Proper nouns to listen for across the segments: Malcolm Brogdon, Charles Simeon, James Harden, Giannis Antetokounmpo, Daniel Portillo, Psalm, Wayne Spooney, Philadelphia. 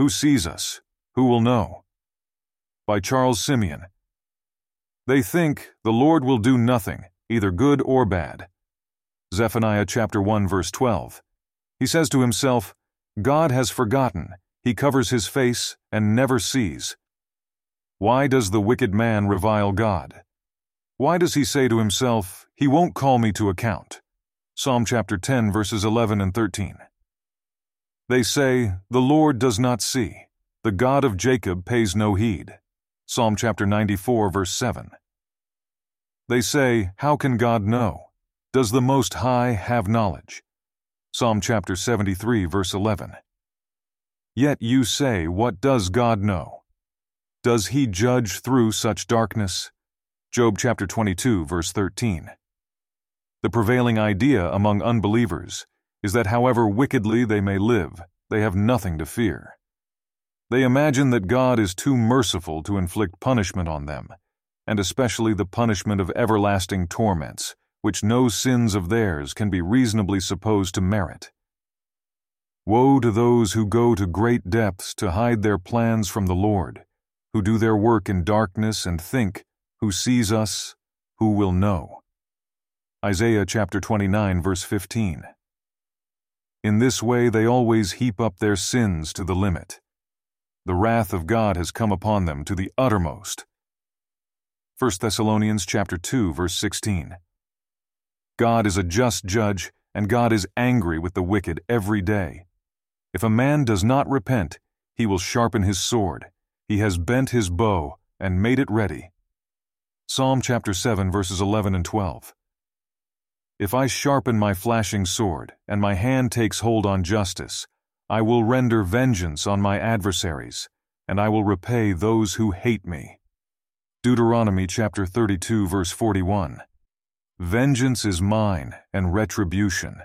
Who sees us? Who will know? By Charles Simeon. They think the Lord will do nothing, either good or bad. Zephaniah chapter 1 verse 12. He says to himself, God has forgotten, he covers his face and never sees. Why does the wicked man revile God? Why does he say to himself, he won't call me to account? Psalm chapter 10 verses 11 and 13. They say, the Lord does not see, the God of Jacob pays no heed. Psalm chapter 94 verse 7. They say, how can God know? Does the Most High have knowledge? Psalm chapter 73 verse 11. Yet you say, what does God know? Does he judge through such darkness? Job chapter 22 verse 13. The prevailing idea among unbelievers is that however wickedly they may live, they have nothing to fear. They imagine that God is too merciful to inflict punishment on them, and especially the punishment of everlasting torments, which no sins of theirs can be reasonably supposed to merit. Woe to those who go to great depths to hide their plans from the Lord, who do their work in darkness and think, who sees us, who will know? Isaiah chapter 29 verse 15. In this way they always heap up their sins to the limit. The wrath of God has come upon them to the uttermost. 1 Thessalonians chapter 2 verse 16. God is a just judge, and God is angry with the wicked every day. If a man does not repent, he will sharpen his sword. He has bent his bow and made it ready. Psalm chapter 7 verses 11 and 12. If I sharpen my flashing sword, and my hand takes hold on justice, I will render vengeance on my adversaries, and I will repay those who hate me. Deuteronomy chapter 32 verse 41. Vengeance is mine, and retribution.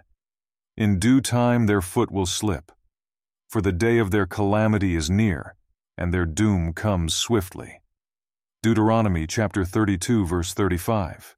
In due time their foot will slip, for the day of their calamity is near, and their doom comes swiftly. Deuteronomy chapter 32 verse 35.